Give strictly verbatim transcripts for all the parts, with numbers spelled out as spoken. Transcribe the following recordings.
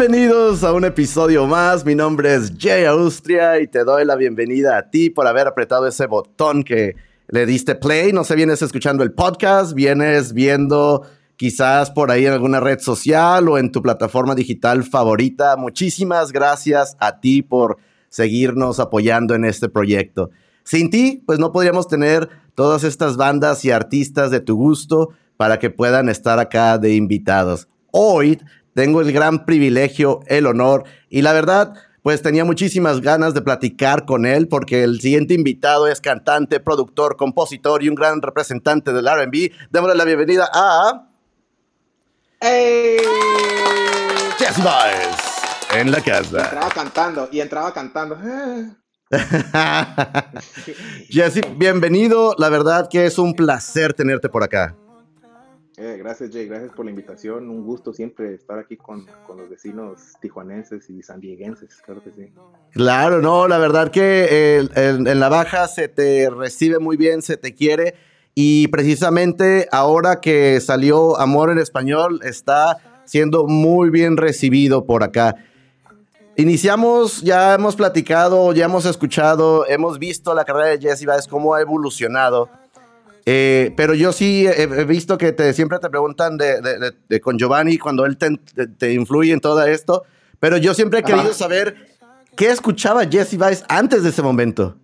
Bienvenidos a un episodio más. Mi nombre es Jay Austria y te doy la bienvenida a ti por haber apretado ese botón que le diste play. No sé, vienes escuchando el podcast, vienes viendo quizás por ahí en alguna red social o en tu plataforma digital favorita. Muchísimas gracias a ti por seguirnos apoyando en este proyecto. Sin ti, pues no podríamos tener todas estas bandas y artistas de tu gusto para que puedan estar acá de invitados. Hoy tengo el gran privilegio, el honor y la verdad, pues tenía muchísimas ganas de platicar con él porque el siguiente invitado es cantante, productor, compositor y un gran representante del R and B. Démosle la bienvenida a... ¡Hey! Jesse Baez en la casa. Y entraba cantando, y entraba cantando. Jesse, bienvenido. La verdad que es un placer tenerte por acá. Eh, gracias, Jay. Gracias por la invitación. Un gusto siempre estar aquí con, con los vecinos tijuanenses y sandieguenses. Claro que sí. Claro, no. La verdad que eh, en, en la baja se te recibe muy bien, se te quiere. Y precisamente ahora que salió Amor en Español, está siendo muy bien recibido por acá. Iniciamos, ya hemos platicado, ya hemos escuchado, hemos visto la carrera de Jesse Baez, cómo ha evolucionado. Eh, pero yo sí he, he visto que te, siempre te preguntan de, de, de, de con Giovanni cuando él te, te, te influye en todo esto, pero yo siempre he querido Ajá. saber qué escuchaba Jesse Baez antes de ese momento.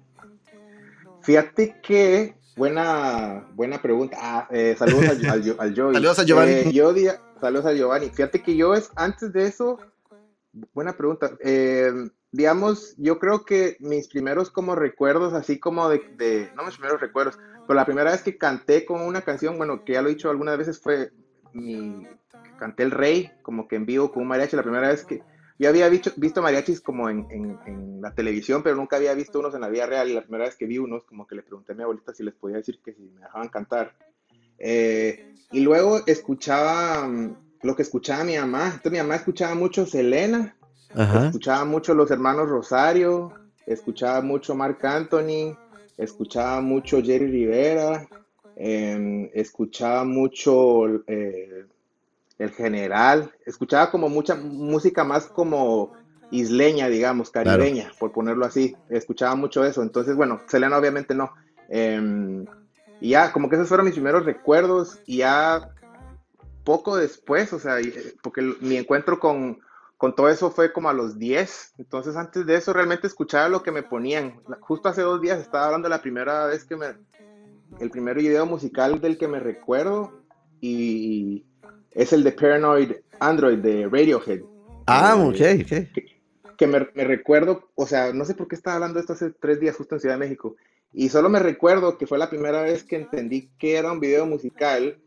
Fíjate que buena, buena pregunta. Ah, eh, saludos al, al, al Joey. Saludos a Giovanni. Eh, yo diga, saludos a Giovanni. Fíjate que yo es antes de eso. Buena pregunta. Eh, digamos, yo creo que mis primeros como recuerdos, así como de, de no mis primeros recuerdos. Pero la primera vez que canté con una canción, bueno, que ya lo he dicho algunas veces, fue mi... Canté El Rey, como que en vivo con un mariachi. La primera vez que... Yo había visto, visto mariachis como en, en, en la televisión, pero nunca había visto unos en la vida real. Y la primera vez que vi unos, como que le pregunté a mi abuelita si les podía decir que si me dejaban cantar. Eh, y luego escuchaba lo que escuchaba mi mamá. Entonces mi mamá escuchaba mucho Selena, Ajá. escuchaba mucho los Hermanos Rosario, escuchaba mucho Marc Anthony... Escuchaba mucho Jerry Rivera, eh, escuchaba mucho eh, El General, escuchaba como mucha música más como isleña, digamos, caribeña, claro. por ponerlo así. Escuchaba mucho eso, entonces, bueno, Selena obviamente no. Eh, y ya, como que esos fueron mis primeros recuerdos, y ya poco después, o sea, porque mi encuentro con... Con todo eso fue como a los diez, entonces antes de eso realmente escuchaba lo que me ponían. Justo hace dos días estaba hablando de la primera vez que me... El primer video musical del que me recuerdo y es el de Paranoid Android de Radiohead. Ah, eh, ok, ok. Que, que me, me recuerdo, o sea, no sé por qué estaba hablando de esto hace tres días justo en Ciudad de México. Y solo me recuerdo que fue la primera vez que entendí que era un video musical...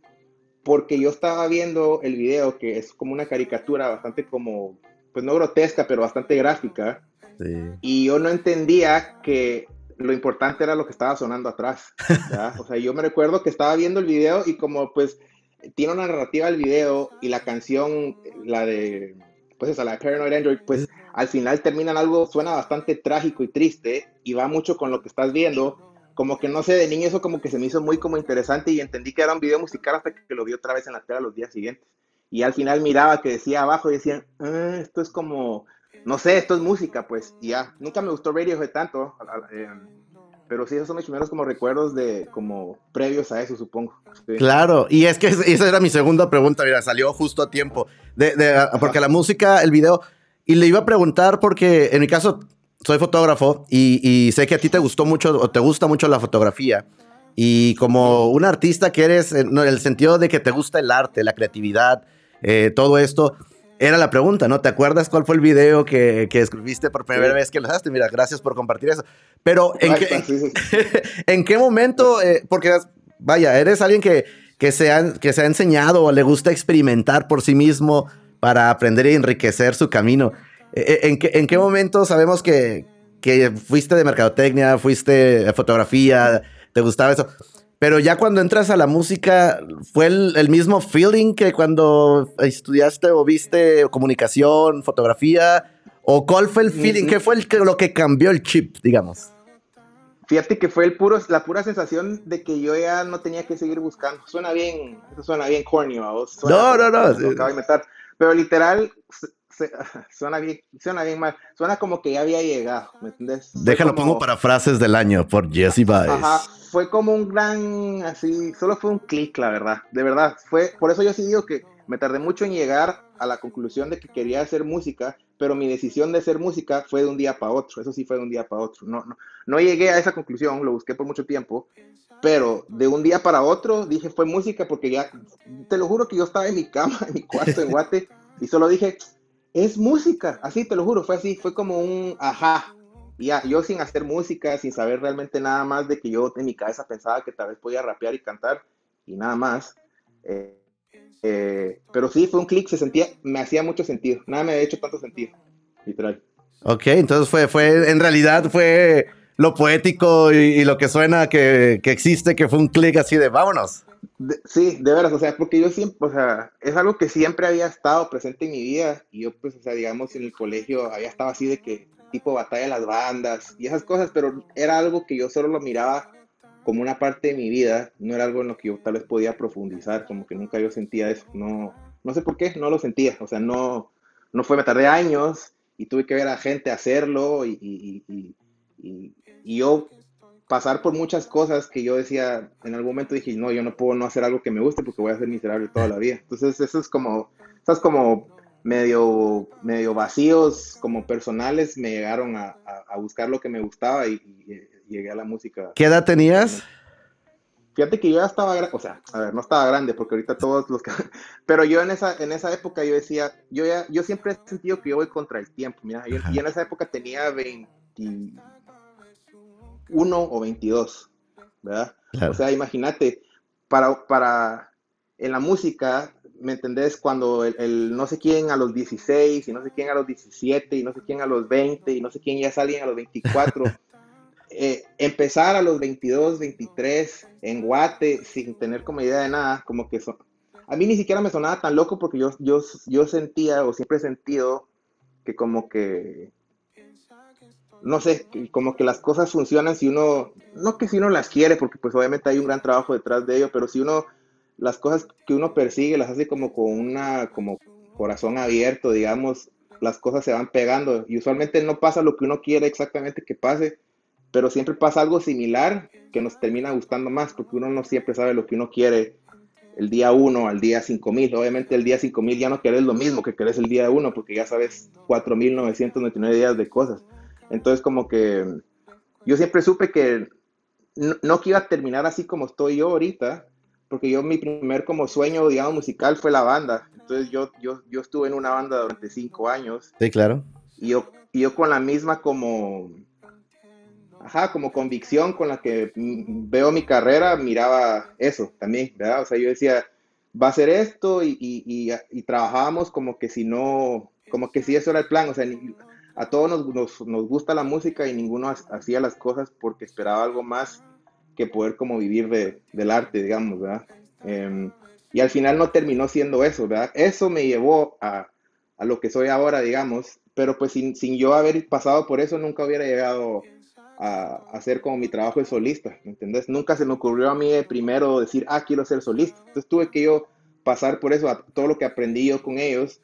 Porque yo estaba viendo el video, que es como una caricatura bastante como, pues no grotesca, pero bastante gráfica. Sí. Y yo no entendía que lo importante era lo que estaba sonando atrás. ¿Verdad? O sea, yo me recuerdo que estaba viendo el video y como pues tiene una narrativa el video y la canción, la de, pues esa, la de Paranoid Android, pues al final termina en algo, suena bastante trágico y triste y va mucho con lo que estás viendo. Como que no sé, de niño eso como que se me hizo muy como interesante y entendí que era un video musical hasta que lo vi otra vez en la tele los días siguientes. Y al final miraba que decía abajo y decían, eh, esto es como, no sé, esto es música, pues, y ya. Nunca me gustó Radiohead tanto, eh, pero sí, esos son mis primeros como recuerdos de, como, previos a eso, supongo. Sí. Claro, y es que esa era mi segunda pregunta, mira, salió justo a tiempo, de, de, porque la música, el video, y le iba a preguntar porque en mi caso... Soy fotógrafo y, y sé que a ti te gustó mucho o te gusta mucho la fotografía y como un artista que eres en el sentido de que te gusta el arte, la creatividad, eh, todo esto, era la pregunta, ¿no? ¿Te acuerdas cuál fue el video que, que escribiste por primera sí. vez que lo haces? Mira, gracias por compartir eso. Pero ¿en, Ay, qué, está, sí, sí. ¿en qué momento? Eh, porque vaya, eres alguien que, que, se ha, que se ha enseñado o le gusta experimentar por sí mismo para aprender y enriquecer su camino. ¿En qué, ¿En qué momento sabemos que, que fuiste de mercadotecnia, fuiste de fotografía, te gustaba eso? Pero ya cuando entras a la música, ¿fue el, el mismo feeling que cuando estudiaste o viste comunicación, fotografía? ¿O cuál fue el feeling? ¿Qué fue el, lo que cambió el chip, digamos? Fíjate que fue el puro, la pura sensación de que yo ya no tenía que seguir buscando. Suena bien, eso suena bien corny, ¿va vos? Suena no, no, no. Sí. Pero literal... suena bien, suena bien mal, suena como que ya había llegado, ¿me entiendes? Déjalo, como, pongo para frases del año por Jesse Baez. Ajá, fue como un gran, así, solo fue un clic, la verdad, de verdad, fue, por eso yo sí digo que me tardé mucho en llegar a la conclusión de que quería hacer música, pero mi decisión de hacer música fue de un día para otro, eso sí fue de un día para otro, no, no, no llegué a esa conclusión, lo busqué por mucho tiempo, pero de un día para otro dije fue música porque ya, te lo juro que yo estaba en mi cama, en mi cuarto en Guate, y solo dije, es música, así te lo juro, fue así, fue como un ajá, ya, yo sin hacer música, sin saber realmente nada más de que yo en mi cabeza pensaba que tal vez podía rapear y cantar, y nada más, eh, Eh, pero sí, fue un clic, se sentía, me hacía mucho sentido, nada me había hecho tanto sentido, literal. Ok, entonces fue, fue en realidad fue lo poético y, y lo que suena que, que existe, que fue un clic así de vámonos. De, sí, de veras, o sea, porque yo siempre, o sea, es algo que siempre había estado presente en mi vida, y yo pues, o sea, digamos, en el colegio había estado así de que, tipo batalla de las bandas y esas cosas, pero era algo que yo solo lo miraba como una parte de mi vida, no era algo en lo que yo tal vez podía profundizar, como que nunca yo sentía eso, no, no sé por qué, no lo sentía, o sea, no, no fue, me tardé años y tuve que ver a gente hacerlo y, y, y, y, y yo pasar por muchas cosas que yo decía, en algún momento dije, no, yo no puedo no hacer algo que me guste porque voy a ser miserable toda la vida, entonces eso es como, esas como medio, medio vacíos como personales me llegaron a, a, a buscar lo que me gustaba y, y llegué a la música. ¿Qué edad tenías? Fíjate que yo ya estaba, gra- o sea, a ver, no estaba grande, porque ahorita todos los... Pero yo en esa, en esa época yo decía, yo ya, yo siempre he sentido que yo voy contra el tiempo, mira, yo, yo en esa época tenía veintiuno o veintidós, ¿verdad? Claro. O sea, imagínate, para, para, en la música, ¿me entendés? Cuando el, el no sé quién a los dieciséis, y no sé quién a los diecisiete, y no sé quién a los veinte, y no sé quién ya salían a los veinticuatro... Eh, empezar a los veintidós, veintitrés en Guate sin tener como idea de nada, como que son... a mí ni siquiera me sonaba tan loco porque yo, yo, yo sentía o siempre he sentido que como que no sé, como que las cosas funcionan si uno, no que si uno las quiere porque pues obviamente hay un gran trabajo detrás de ello, pero si uno, las cosas que uno persigue las hace como con una, como corazón abierto, digamos, las cosas se van pegando y usualmente no pasa lo que uno quiere exactamente que pase, pero siempre pasa algo similar que nos termina gustando más, porque uno no siempre sabe lo que uno quiere el día uno al día cinco mil. Obviamente el día cinco mil ya no querés lo mismo que querés el día uno, porque ya sabes cuatro mil novecientos noventa y nueve días de cosas. Entonces como que yo siempre supe que no, no que iba a terminar así como estoy yo ahorita, porque yo mi primer como sueño, digamos, musical fue la banda. Entonces yo, yo, yo estuve en una banda durante cinco años. Sí, claro. Y yo, y yo con la misma como... Ajá, como convicción con la que veo mi carrera, miraba eso también, ¿verdad? O sea, yo decía, va a ser esto y, y, y, y trabajábamos como que si no, como que si eso era el plan, o sea, a todos nos, nos, nos gusta la música y ninguno hacía las cosas porque esperaba algo más que poder como vivir de, del arte, digamos, ¿verdad? Eh, y al final no terminó siendo eso, ¿verdad? Eso me llevó a, a lo que soy ahora, digamos, pero pues sin, sin yo haber pasado por eso nunca hubiera llegado a hacer como mi trabajo de solista, ¿me entendés? Nunca se me ocurrió a mí de primero decir, ah, quiero ser solista. Entonces tuve que yo pasar por eso, a todo lo que aprendí yo con ellos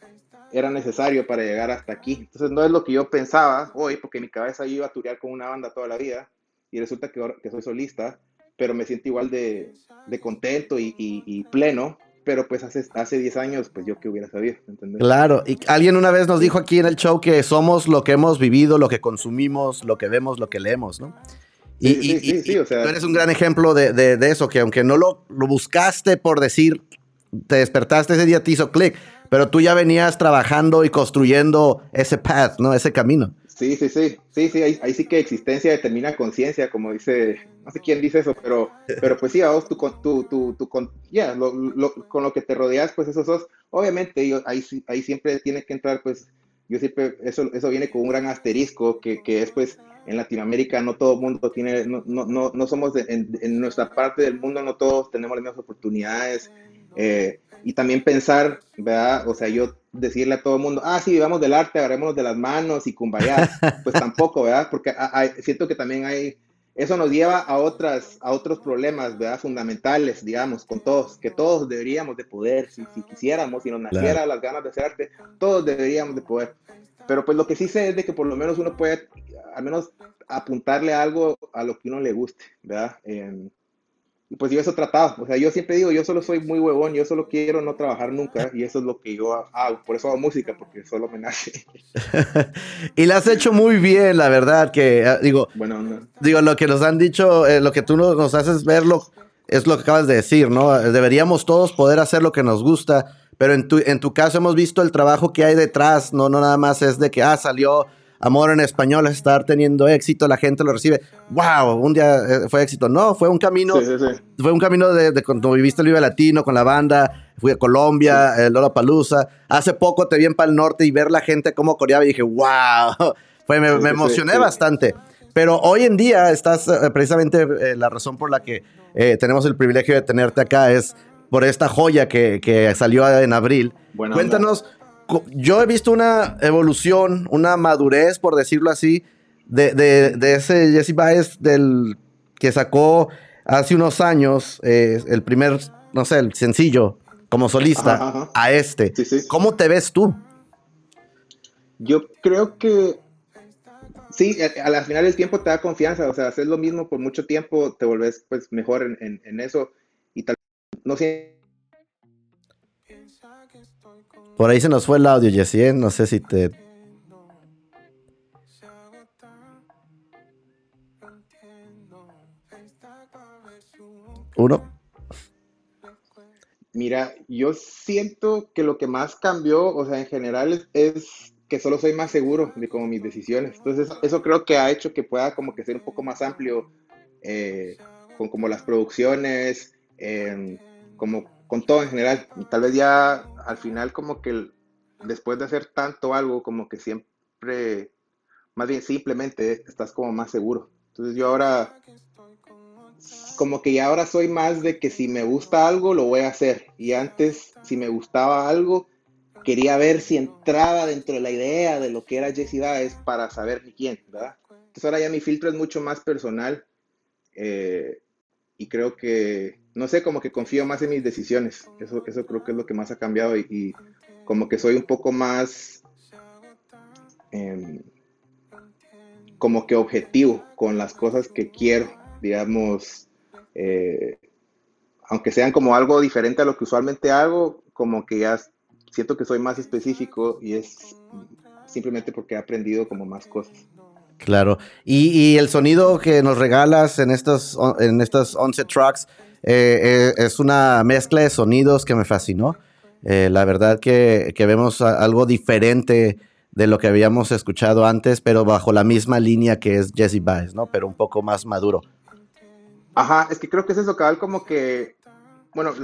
era necesario para llegar hasta aquí. Entonces no es lo que yo pensaba hoy, porque en mi cabeza yo iba a turear con una banda toda la vida y resulta que, que soy solista, pero me siento igual de, de contento y, y, y pleno, pero pues hace, hace diez años, pues yo qué hubiera sabido, ¿entendés? Claro, y alguien una vez nos dijo aquí en el show que somos lo que hemos vivido, lo que consumimos, lo que vemos, lo que leemos, ¿no? Y, sí, y, sí, y, sí, y o sea, tú eres un gran ejemplo de, de, de eso, que aunque no lo, lo buscaste por decir, te despertaste ese día, te hizo clic, pero tú ya venías trabajando y construyendo ese path, ¿no? Ese camino. Sí, sí, sí, sí, sí, ahí, ahí sí que existencia determina conciencia, como dice, no sé quién dice eso, pero, pero pues sí, a vos, tú, tú, tú, tú con, yeah, lo, lo, con lo que te rodeas, pues eso sos, obviamente, yo, ahí, ahí siempre tiene que entrar, pues, yo siempre, eso, eso viene con un gran asterisco, que, que es, pues, en Latinoamérica no todo el mundo tiene, no, no, no, no somos, de, en, en nuestra parte del mundo no todos tenemos las mismas oportunidades, eh, y también pensar, ¿verdad? O sea, yo decirle a todo el mundo, ah, sí, vivamos del arte, agarrémonos de las manos y cumbayá, pues tampoco, ¿verdad? Porque hay, siento que también hay eso nos lleva a, otras, a otros problemas, ¿verdad? Fundamentales, digamos, con todos, que todos deberíamos de poder, si, si quisiéramos, si nos naciera claro. las ganas de hacer arte, todos deberíamos de poder. Pero pues lo que sí sé es de que por lo menos uno puede, al menos apuntarle algo a lo que uno le guste, ¿verdad? Eh, pues yo eso he tratado, o sea, yo siempre digo, yo solo soy muy huevón, yo solo quiero no trabajar nunca, y eso es lo que yo hago, por eso hago música, porque solo me nace. Y la has hecho muy bien, la verdad, que digo, bueno, no. digo lo que nos han dicho, eh, lo que tú nos, nos haces verlo, es lo que acabas de decir, ¿no? Deberíamos todos poder hacer lo que nos gusta, pero en tu, en tu caso hemos visto el trabajo que hay detrás, no, no nada más es de que, ah, salió... Amor en Español, estar teniendo éxito, la gente lo recibe, wow, un día fue éxito, no, fue un camino sí, sí, sí. fue un camino de, de cuando viviste el Viva Latino con la banda, fui a Colombia, sí. Lollapalooza, hace poco te vi en Pa'l Norte y ver la gente cómo coreaba y dije, wow, fue, me, sí, me emocioné sí, sí. bastante, pero hoy en día estás, precisamente eh, la razón por la que eh, tenemos el privilegio de tenerte acá es por esta joya que, que salió en abril. Buena cuéntanos onda. Yo he visto una evolución, una madurez, por decirlo así, de, de, de ese Jesse Baez del, que sacó hace unos años eh, el primer, no sé, el sencillo como solista, ajá, ajá. a este. Sí, sí. ¿Cómo te ves tú? Yo creo que sí, a, a la final del tiempo te da confianza, o sea, haces lo mismo por mucho tiempo, te volvés pues, mejor en, en, en eso y tal vez no sientes. Por ahí se nos fue el audio, Jesse, ¿eh? No sé si te... Uno. Mira, yo siento que lo que más cambió, o sea, en general, es que solo soy más seguro de como mis decisiones. Entonces, eso creo que ha hecho que pueda como que ser un poco más amplio eh, con como las producciones, eh, como... con todo en general, y tal vez ya al final como que después de hacer tanto algo, como que siempre, más bien simplemente estás como más seguro, entonces yo ahora, como que ya ahora soy más de que si me gusta algo lo voy a hacer, y antes si me gustaba algo, quería ver si entraba dentro de la idea de lo que era Jesse Baez para saber ni quién, ¿verdad? Entonces ahora ya mi filtro es mucho más personal, eh, y creo que no sé, como que confío más en mis decisiones. Eso, eso creo que es lo que más ha cambiado. Y, y como que soy un poco más... Eh, como que objetivo con las cosas que quiero. Digamos, eh, aunque sean como algo diferente a lo que usualmente hago, como que ya siento que soy más específico y es simplemente porque he aprendido como más cosas. Claro. Y, y el sonido que nos regalas en estas, en estas once tracks... Eh, eh, es una mezcla de sonidos que me fascinó. Eh, la verdad que, que vemos a, algo diferente de lo que habíamos escuchado antes, pero bajo la misma línea que es Jesse Baez, ¿no? Pero un poco más maduro. Ajá, es que creo que es eso, cabal, como que... Bueno,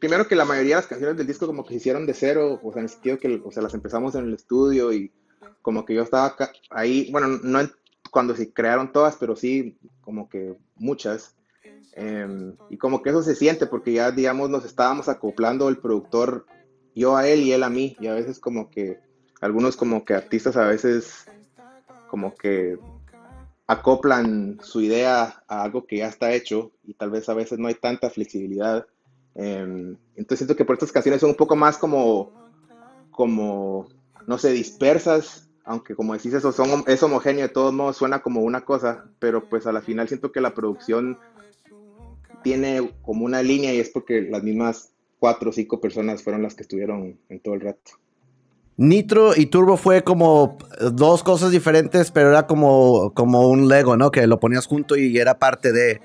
primero que la mayoría de las canciones del disco como que se hicieron de cero, o sea, en el sentido que o sea, las empezamos en el estudio y como que yo estaba ahí... Bueno, no en, cuando se crearon todas, pero sí como que muchas... Um, y como que eso se siente porque ya digamos nos estábamos acoplando el productor yo a él y él a mí y a veces como que algunos como que artistas a veces como que acoplan su idea a algo que ya está hecho y tal vez a veces no hay tanta flexibilidad um, entonces siento que por estas canciones son un poco más como como no sé dispersas aunque como decís eso son, es homogéneo de todos modos suena como una cosa pero pues a la final siento que la producción tiene como una línea y es porque las mismas cuatro o cinco personas fueron las que estuvieron en todo el rato. Nitro y Turbo fue como dos cosas diferentes, pero era como, como un Lego, ¿no? Que lo ponías junto y era parte de...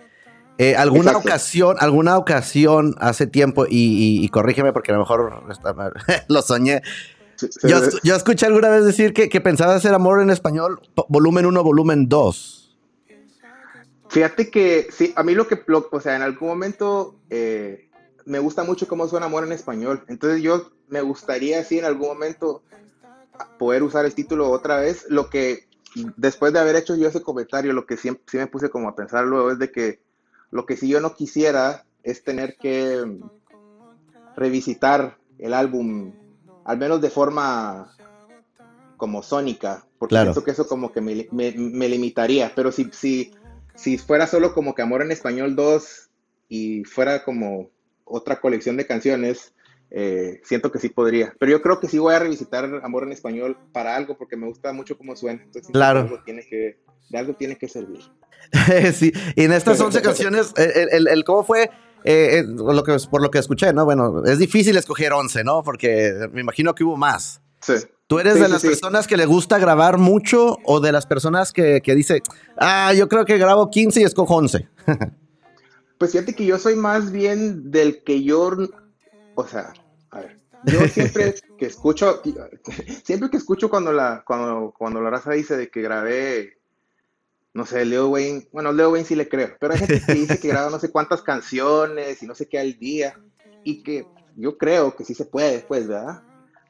Eh, alguna Exacto. ocasión, alguna ocasión hace tiempo, y, y, y corrígeme porque a lo mejor lo soñé. Sí, sí, yo, sí. yo escuché alguna vez decir que, que pensabas hacer Amor en Español, volumen uno, volumen dos. Fíjate que, sí, a mí lo que, lo, o sea, en algún momento eh, me gusta mucho cómo suena Amor en Español, entonces yo me gustaría, sí, en algún momento poder usar el título otra vez, lo que, después de haber hecho yo ese comentario, lo que sí, sí me puse como a pensar luego es de que, lo que sí yo no quisiera es tener que revisitar el álbum, al menos de forma como sónica, porque claro. Pienso que eso como que me, me, me limitaría, pero si, si si fuera solo como que Amor en Español dos y fuera como otra colección de canciones, eh, siento que sí podría. Pero yo creo que sí voy a revisitar Amor en Español para algo, porque me gusta mucho cómo suena. Entonces, claro, algo tiene que, de algo tiene que servir. Sí, y en estas once canciones, el, el, el cómo fue... Eh, eh, lo que, por lo que escuché, ¿no? Bueno, es difícil escoger once, ¿no? Porque me imagino que hubo más. Sí. ¿Tú eres sí, de sí, las sí. personas que le gusta grabar mucho o de las personas que, que dice, ah, yo creo que grabo quince y escojo once? Pues fíjate que yo soy más bien del que yo, o sea, a ver, yo siempre que escucho, siempre que escucho cuando la, cuando, cuando la raza dice de que grabé, no sé, Leo Wayne, bueno, Leo Wayne sí le creo, pero hay gente que dice que graba no sé cuántas canciones y no sé qué al día, y que yo creo que sí se puede después, ¿verdad?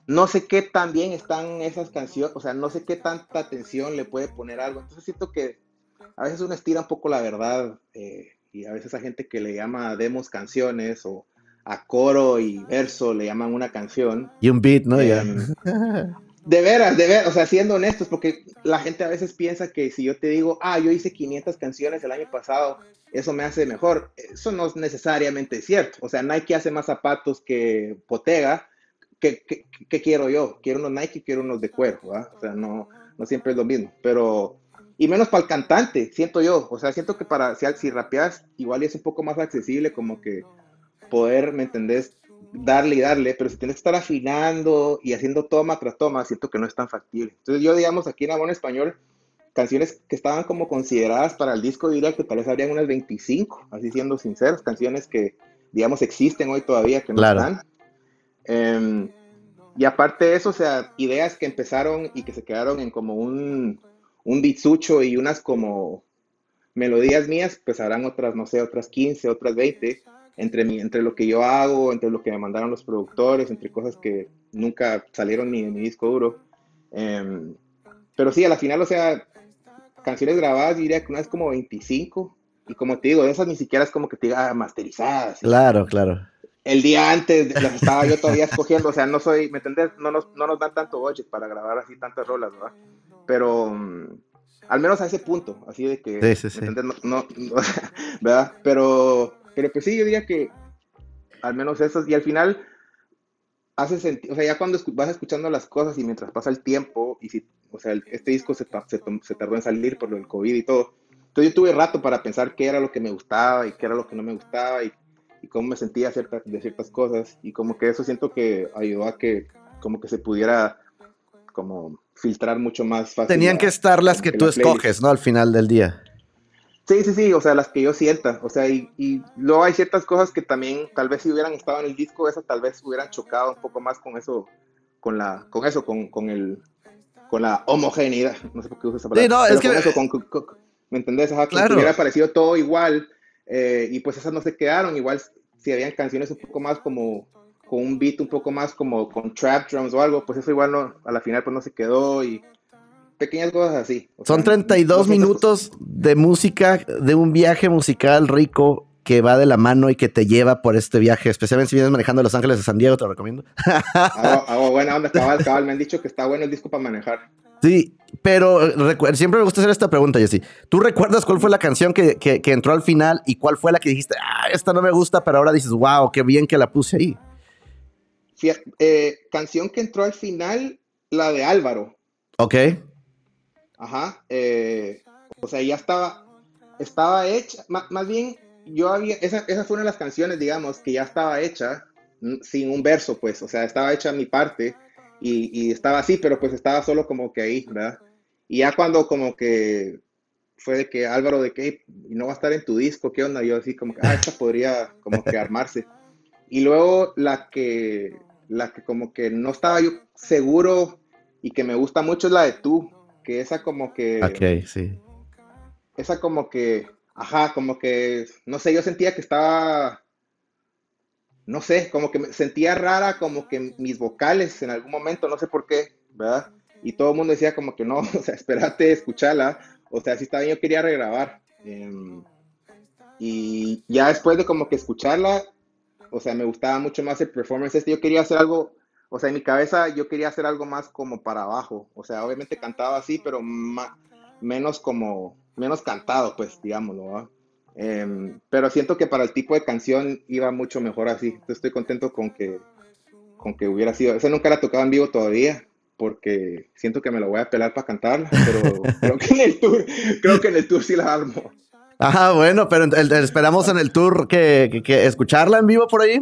No sé qué tan bien están esas canciones, o sea, no sé qué tanta atención le puede poner algo, entonces siento que a veces uno estira un poco la verdad, eh, y a veces a gente que le llama demos canciones, o a coro y verso le llaman una canción. Y un beat, ¿no? Eh, ya. De veras, de veras, o sea, siendo honestos, porque la gente a veces piensa que si yo te digo, ah, yo hice quinientas canciones el año pasado, eso me hace mejor. Eso no es necesariamente cierto. O sea, Nike hace más zapatos que Bottega. ¿Qué, qué, qué quiero yo? Quiero unos Nike, quiero unos de cuero, ¿verdad? O sea, no, no siempre es lo mismo. Pero, y menos para el cantante, siento yo. O sea, siento que para, si, si rapeas, igual es un poco más accesible, como que poder, ¿me entendés?, darle y darle, pero si tienes que estar afinando y haciendo toma tras toma, siento que no es tan factible. Entonces yo, digamos, aquí en Amor en Español, canciones que estaban como consideradas para el disco directo, tal vez habrían unas veinticinco, así siendo sinceros, canciones que, digamos, existen hoy todavía, que no claro. están. Eh, y aparte de eso, o sea, ideas que empezaron y que se quedaron en como un, un bitsucho y unas como melodías mías, pues habrán otras, no sé, otras quince, otras veinte, Entre, mi, entre lo que yo hago, entre lo que me mandaron los productores, entre cosas que nunca salieron ni de mi disco duro. Eh, pero sí, a la final, o sea, canciones grabadas, diría que una es como veinticinco, y como te digo, de esas ni siquiera es como que te diga ah, masterizadas. ¿Sí? Claro, claro. El día antes las estaba yo todavía escogiendo, o sea, no soy, ¿me entendés? No nos, no nos dan tanto budget para grabar así tantas rolas, ¿verdad? Pero um, al menos a ese punto, así de que, sí, sí, sí. ¿me entendés? No, no, ¿verdad? Pero... Pero pues sí, yo diría que al menos esas, y al final hace sentido, o sea, ya cuando escu- vas escuchando las cosas y mientras pasa el tiempo, y si, o sea, el, este disco se, ta- se, to- se tardó en salir por lo del COVID y todo, entonces yo tuve rato para pensar qué era lo que me gustaba y qué era lo que no me gustaba y, y cómo me sentía cierta, de ciertas cosas, y como que eso siento que ayudó a que como que se pudiera como filtrar mucho más fácil. Tenían que estar las que tú escoges, ¿no? Al final del día. Sí, sí, sí, o sea, las que yo sienta, o sea, y, y luego hay ciertas cosas que también, tal vez si hubieran estado en el disco, esas tal vez hubieran chocado un poco más con eso, con la, con eso, con, con el, con la homogeneidad, no sé por qué uso esa palabra, sí, no, pero es con que... eso, con, con, con, ¿me entendés? Ajá, claro. Que hubiera parecido todo igual, eh, y pues esas no se quedaron, igual si habían canciones un poco más como, con un beat un poco más como con trap drums o algo, pues eso igual no, a la final pues no se quedó y... Pequeñas cosas así. O sea, son treinta y dos minutos de música, de un viaje musical rico que va de la mano y que te lleva por este viaje. Especialmente si vienes manejando de Los Ángeles a San Diego, te lo recomiendo. Hago, hago buena onda, cabal, cabal. Me han dicho que está bueno el disco para manejar. Sí, pero recu- siempre me gusta hacer esta pregunta, Jesse. ¿Tú recuerdas cuál fue la canción que, que, que entró al final y cuál fue la que dijiste, ah, esta no me gusta, pero ahora dices, wow, qué bien que la puse ahí? Fía- eh, canción que entró al final, la de Álvaro. Ok. Ajá, eh, o sea, ya estaba, estaba hecha, más, más bien, yo había, esa, esa fue una de las canciones, digamos, que ya estaba hecha, sin un verso, pues, o sea, estaba hecha mi parte, y, y estaba así, pero pues estaba solo como que ahí, ¿verdad? Y ya cuando como que fue de que Álvaro, de que hey, no va a estar en tu disco, ¿qué onda? Yo así como que, ah, esta podría como que armarse. Y luego la que, la que como que no estaba yo seguro, y que me gusta mucho es la de Tú, que esa como que... Ok, sí. Esa como que... Ajá, como que... No sé, yo sentía que estaba... No sé, como que me sentía rara, como que mis vocales en algún momento, no sé por qué, ¿verdad? Y todo el mundo decía como que no, o sea, espérate, escúchala. O sea, sí estaba bien, yo quería regrabar. Eh, y ya después de como que escucharla, o sea, me gustaba mucho más el performance este. Yo quería hacer algo... O sea, en mi cabeza yo quería hacer algo más como para abajo. O sea, obviamente cantaba así, pero ma- menos como, menos cantado, pues, digámoslo, ¿no? Eh, pero siento que para el tipo de canción iba mucho mejor así. Entonces estoy contento con que, con que hubiera sido. Esa nunca la tocaba en vivo todavía, porque siento que me la voy a pelar para cantarla, pero creo que en el tour, creo que en el tour sí la armo. Ajá, bueno, pero el, el, esperamos en el tour que, que, que escucharla en vivo por ahí.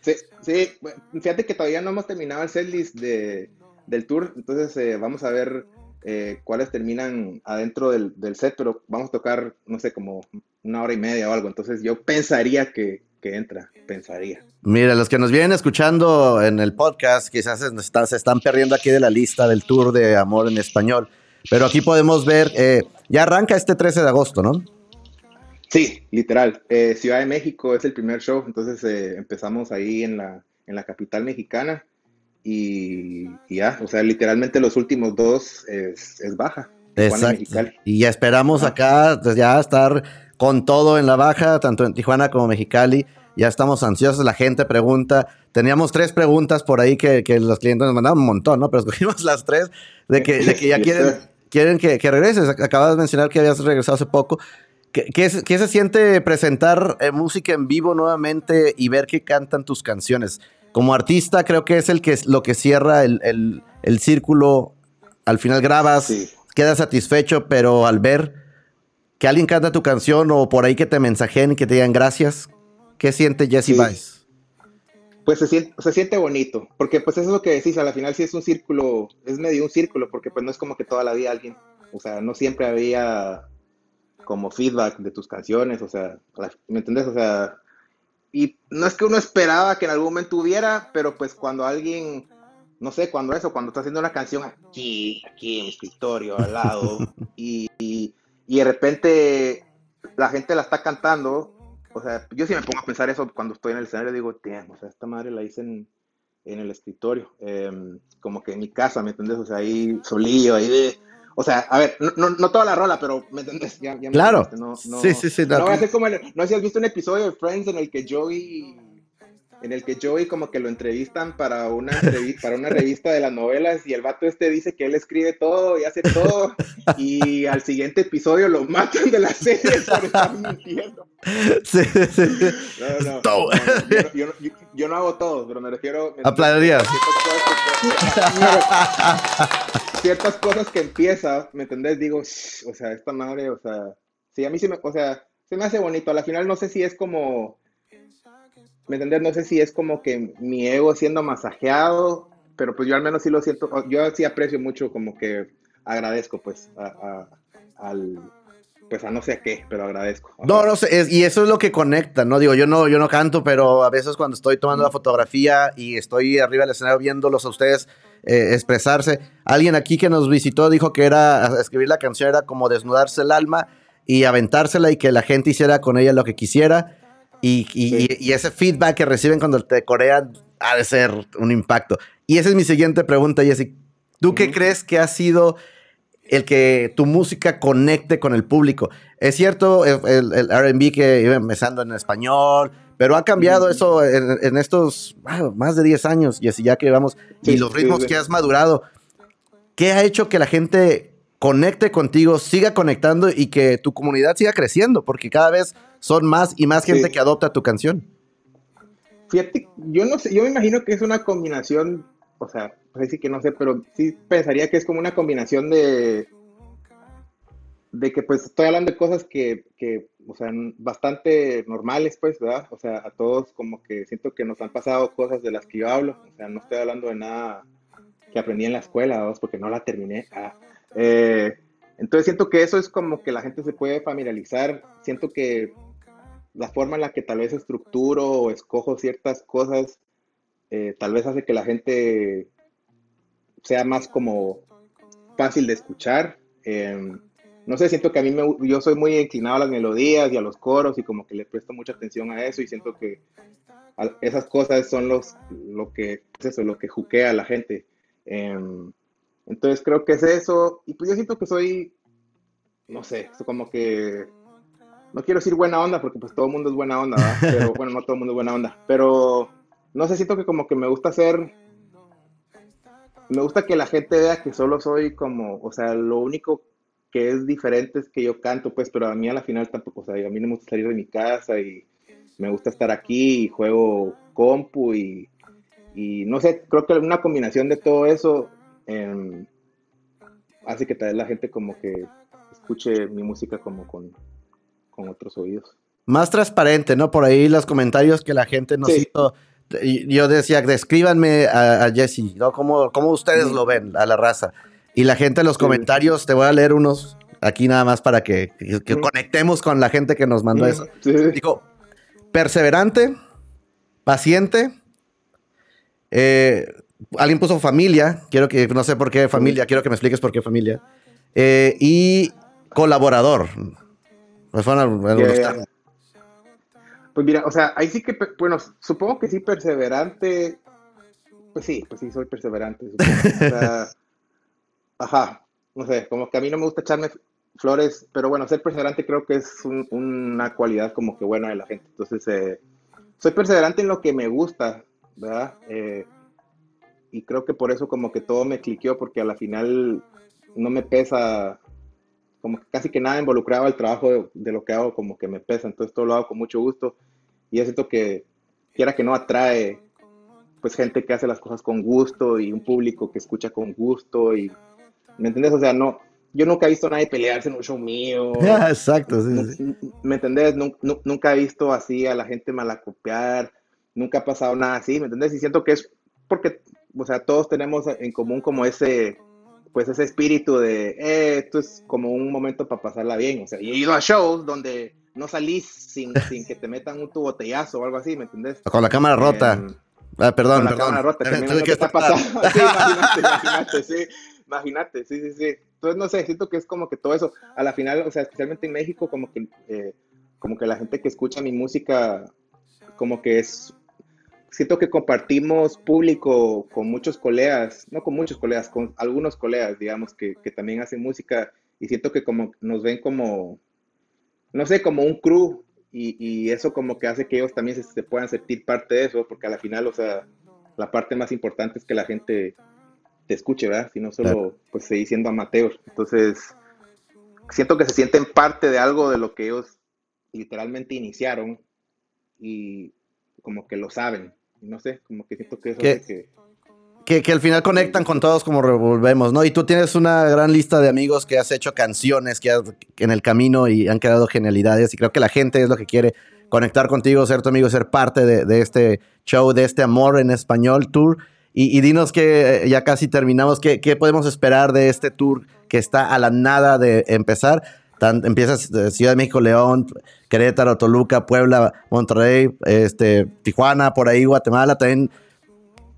Sí, sí, fíjate que todavía no hemos terminado el setlist de, del tour, entonces eh, vamos a ver eh, cuáles terminan adentro del, del set, pero vamos a tocar, no sé, como una hora y media o algo, entonces yo pensaría que, que entra, pensaría. Mira, los que nos vienen escuchando en el podcast quizás se, está, se están perdiendo aquí de la lista del tour de Amor en Español, pero aquí podemos ver, eh, ya arranca este trece de agosto, ¿no? Sí, literal. Eh, Ciudad de México es el primer show, entonces eh, empezamos ahí en la, en la capital mexicana y, y ya, o sea, literalmente los últimos dos es, es baja. Exacto. Y ya esperamos ah. acá, pues ya estar con todo en la baja, tanto en Tijuana como Mexicali. Ya estamos ansiosos, la gente pregunta. Teníamos tres preguntas por ahí que, que los clientes nos mandaban un montón, ¿no? Pero escogimos las tres de que, de que ya quieren, quieren que, que regreses. Acabas de mencionar que habías regresado hace poco. ¿Qué, qué, ¿Qué se siente presentar eh, música en vivo nuevamente y ver que cantan tus canciones? Como artista creo que es el que, lo que cierra el, el, el círculo. Al final grabas, sí. Quedas satisfecho, pero al ver que alguien canta tu canción o por ahí que te mensajen y que te digan gracias, ¿qué siente Jesse sí. Baez? Pues se siente, se siente bonito, porque pues eso es lo que decís, al final sí es un círculo, es medio un círculo, porque pues no es como que toda la vida alguien, o sea, no siempre había como feedback de tus canciones, o sea, ¿me entendés? O sea, y no es que uno esperaba que en algún momento hubiera, pero pues cuando alguien, no sé, cuando eso, cuando está haciendo una canción aquí, aquí en mi escritorio, al lado, y, y, y de repente la gente la está cantando, o sea, yo sí me pongo a pensar eso cuando estoy en el escenario, digo, damn, o sea, esta madre la hice en, en el escritorio, eh, como que en mi casa, ¿me entendés? O sea, ahí solillo, ahí de... O sea, a ver, no, no, no toda la rola, pero ¿me entendés? Ya, ya me claro. Entendiste, no, no, sí, sí, sí. No, claro. Como el, no sé si has visto un episodio de Friends en el que Joey, en el que Joey como que lo entrevistan para una, para una revista de las novelas y el vato este dice que él escribe todo y hace todo y al siguiente episodio lo matan de la serie por estar mintiendo. Sí, sí, sí. No, no, no, no yo, yo, yo no hago todo, pero me refiero... Aplaudiría. Ciertas cosas que empieza, ¿me entendés? Digo, shh, o sea, esta madre, o sea, sí, a mí sí me, o sea, se me hace bonito. A la final no sé si es como, ¿me entendés? No sé si es como que mi ego siendo masajeado, pero pues yo al menos sí lo siento, yo sí aprecio mucho, como que agradezco, pues, a, a, al, pues a no sé a qué, pero agradezco. No, no sé, es, y eso es lo que conecta, ¿no? Digo, yo no, yo no canto, pero a veces cuando estoy tomando la fotografía y estoy arriba del escenario viéndolos a ustedes, Eh, expresarse. Alguien aquí que nos visitó dijo que era escribir la canción era como desnudarse el alma y aventársela y que la gente hiciera con ella lo que quisiera y, y, sí. y, y ese feedback que reciben cuando te corean ha de ser un impacto. Y esa es mi siguiente pregunta, Jesse. ¿Tú uh-huh. qué crees que ha sido el que tu música conecte con el público? Es cierto, el, el R and B que iba empezando en español, pero ha cambiado eso en, en estos wow, más de diez años, y así ya que vamos, sí, y los ritmos sí, sí. que has madurado. ¿Qué ha hecho que la gente conecte contigo, siga conectando y que tu comunidad siga creciendo? Porque cada vez son más y más gente sí. que adopta tu canción. Fíjate, yo no sé, yo me imagino que es una combinación, o sea, pues sí que no sé, pero sí pensaría que es como una combinación de... de que pues estoy hablando de cosas que, que, o sea, bastante normales, pues, ¿verdad? O sea, a todos como que siento que nos han pasado cosas de las que yo hablo, o sea, no estoy hablando de nada que aprendí en la escuela, ¿verdad? Porque no la terminé. Ah. Eh, entonces siento que eso es como que la gente se puede familiarizar, siento que la forma en la que tal vez estructuro o escojo ciertas cosas, eh, tal vez hace que la gente sea más como fácil de escuchar, eh, no sé, siento que a mí, me, yo soy muy inclinado a las melodías y a los coros y como que le presto mucha atención a eso y siento que esas cosas son los, lo que, es eso, lo que juquea a la gente. Eh, entonces creo que es eso. Y pues yo siento que soy, no sé, como que, no quiero decir buena onda porque pues todo el mundo es buena onda, ¿verdad? Pero bueno, no todo el mundo es buena onda. Pero no sé, siento que como que me gusta ser... Me gusta que la gente vea que solo soy como, o sea, lo único que es diferente es que yo canto, pues, pero a mí a la final tampoco, o sea, a mí no me gusta salir de mi casa y me gusta estar aquí y juego compu y, y no sé, creo que una combinación de todo eso eh, hace que tal vez la gente como que escuche mi música como con, con otros oídos. Más transparente, ¿no? Por ahí los comentarios que la gente nos sí. hizo. Yo decía, descríbanme a, a Jesse, ¿no? ¿Cómo, cómo ustedes lo ven a la raza? Y la gente en los sí. comentarios, te voy a leer unos aquí nada más para que, que sí. conectemos con la gente que nos mandó sí. eso. Sí. Digo, perseverante, paciente, eh, alguien puso familia, quiero que, no sé por qué familia, sí. quiero que me expliques por qué familia, eh, y colaborador. Pues fueron algunos yeah, yeah. Pues mira, o sea, ahí sí que, bueno, supongo que sí, perseverante, pues sí, pues sí, soy perseverante, supongo. O sea, ajá, no sé, como que a mí no me gusta echarme flores, pero bueno, ser perseverante creo que es un, una cualidad como que buena de la gente, entonces, eh, soy perseverante en lo que me gusta, ¿verdad? Eh, y creo que por eso como que todo me cliqueó, porque a la final no me pesa, como que casi que nada involucrado al trabajo de, de lo que hago, como que me pesa, entonces todo lo hago con mucho gusto, y yo siento que, quiera que no, atrae, pues, gente que hace las cosas con gusto, y un público que escucha con gusto, y, ¿me entiendes? O sea, no, yo nunca he visto a nadie pelearse en un show mío. Yeah, exacto, sí, sí. ¿Me entiendes? Nun, nu, nunca he visto así a la gente malacopiar, nunca ha pasado nada así, ¿me entiendes? Y siento que es porque, o sea, todos tenemos en común como ese... pues ese espíritu de, eh, esto es como un momento para pasarla bien, o sea, he ido a shows donde no salís sin, sin que te metan un tu botellazo o algo así, ¿me entendés? O con la cámara rota, eh, ah, perdón, con la perdón. cámara rota, que me está pasando, sí, imagínate, imagínate, sí, imagínate, sí, sí, sí, entonces no sé, siento que es como que todo eso, a la final, o sea, especialmente en México, como que, eh, como que la gente que escucha mi música, como que es... Siento que compartimos público con muchos colegas, no con muchos colegas, con algunos colegas, digamos, que, que también hacen música, y siento que como nos ven como, no sé, como un crew, y, y eso como que hace que ellos también se, se puedan sentir parte de eso, porque a la final, o sea, la parte más importante es que la gente te escuche, ¿verdad? Si no solo, pues, seguir siendo amateur. Entonces, siento que se sienten parte de algo de lo que ellos literalmente iniciaron, y como que lo saben. No sé, como que siento que eso que, es que... que... Que al final conectan con todos, como revolvemos, ¿no? Y tú tienes una gran lista de amigos que has hecho canciones que has, en el camino y han creado genialidades, y creo que la gente es lo que quiere, conectar contigo, ser tu amigo, ser parte de, de este show, de este Amor en Español Tour. Y, y dinos que ya casi terminamos, ¿qué, qué podemos esperar de este tour que está a la nada de empezar? Tan, empiezas de Ciudad de México, León, Querétaro, Toluca, Puebla, Monterrey, este, Tijuana, por ahí, Guatemala, también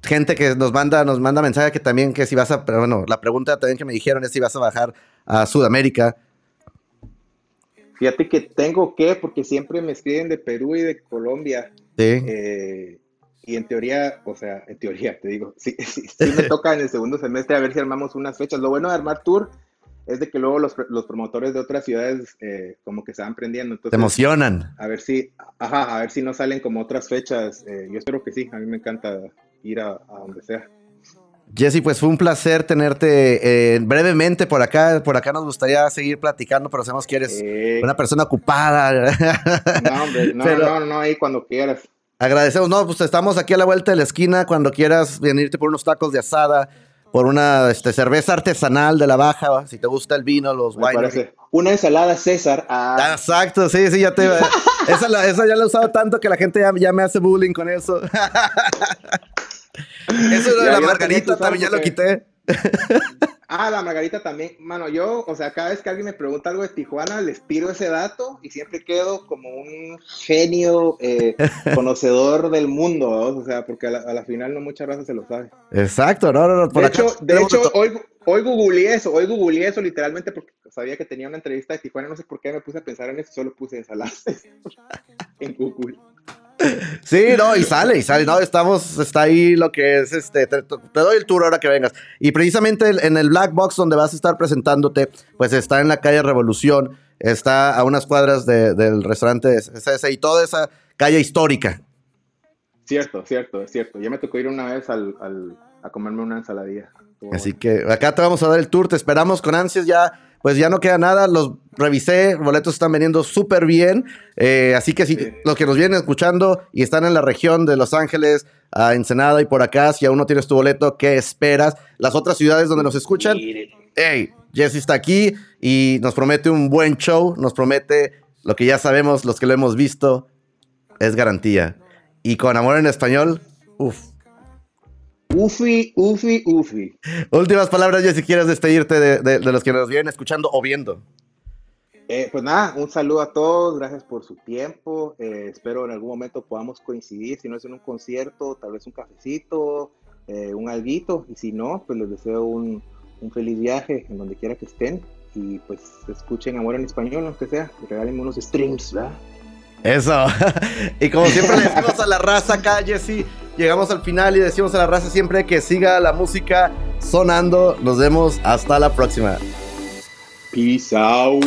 gente que nos manda, nos manda mensaje que también que si vas a, pero bueno, la pregunta también que me dijeron es si vas a bajar a Sudamérica. Fíjate que tengo que, porque siempre me escriben de Perú y de Colombia. Sí. Eh, y en teoría, o sea, en teoría te digo, sí, sí, sí me toca en el segundo semestre, a ver si armamos unas fechas. Lo bueno de armar tour es de que luego los, los promotores de otras ciudades eh, como que se van prendiendo. Entonces, te emocionan. A ver si, ajá, a ver si no salen como otras fechas. Eh, yo espero que sí, a mí me encanta ir a, a donde sea. Jesse, pues fue un placer tenerte eh, brevemente por acá. Por acá nos gustaría seguir platicando, pero sabemos que eres eh. una persona ocupada. No, hombre, no, pero... no, no, no, ahí cuando quieras. Agradecemos, no, pues estamos aquí a la vuelta de la esquina cuando quieras venirte por unos tacos de asada, por una este, cerveza artesanal de la Baja, si te gusta el vino, los wineries. Una ensalada César. Ah. Exacto, sí, sí, ya te... esa, la, esa ya la he usado tanto que la gente ya, ya me hace bullying con eso. Eso de ya, la margarita también ya lo quité. Ah, la margarita también. Mano, yo, o sea, cada vez que alguien me pregunta algo de Tijuana, les tiro ese dato y siempre quedo como un genio eh, conocedor del mundo, ¿no? O sea, porque a la, a la final no muchas razas se lo sabe. Exacto, no, no, no. Por de acá, hecho, de hecho hoy, hoy googleé eso, hoy googleé eso literalmente porque sabía que tenía una entrevista de Tijuana, no sé por qué me puse a pensar en eso, solo puse ensaladas en Google. Sí, no, y sale, y sale, no, estamos, está ahí lo que es, este, te, te doy el tour ahora que vengas, y precisamente en el Black Box donde vas a estar presentándote, pues está en la calle Revolución, está a unas cuadras de, del restaurante ese y toda esa calle histórica. Cierto, cierto, es cierto, ya me tocó ir una vez al, al, a comerme una ensaladilla. Así que acá te vamos a dar el tour, te esperamos con ansias ya. pues ya no queda nada. Los revisé, los boletos están vendiendo súper bien. Eh, así que si sí. los que nos vienen escuchando y están en la región de Los Ángeles, a Ensenada y por acá, si aún no tienes tu boleto, ¿qué esperas? Las otras ciudades donde nos escuchan, hey, Jesse está aquí y nos promete un buen show, nos promete lo que ya sabemos, los que lo hemos visto, es garantía. Y con Amor en Español, uff. Ufi, ufi, ufi. Últimas palabras, Jesse, si quieres despedirte de, de, de los que nos vienen escuchando o viendo. Eh, pues nada, un saludo a todos, gracias por su tiempo, eh, espero en algún momento podamos coincidir, si no es en un concierto, tal vez un cafecito, eh, un alguito, y si no, pues les deseo un, un feliz viaje en donde quiera que estén, y pues escuchen Amor en Español, lo que sea, y regalen unos streams, ¿verdad? Eso, y como siempre le decimos a la raza acá, Jesse, llegamos al final y decimos a la raza siempre que siga la música sonando, nos vemos hasta la próxima. Peace out.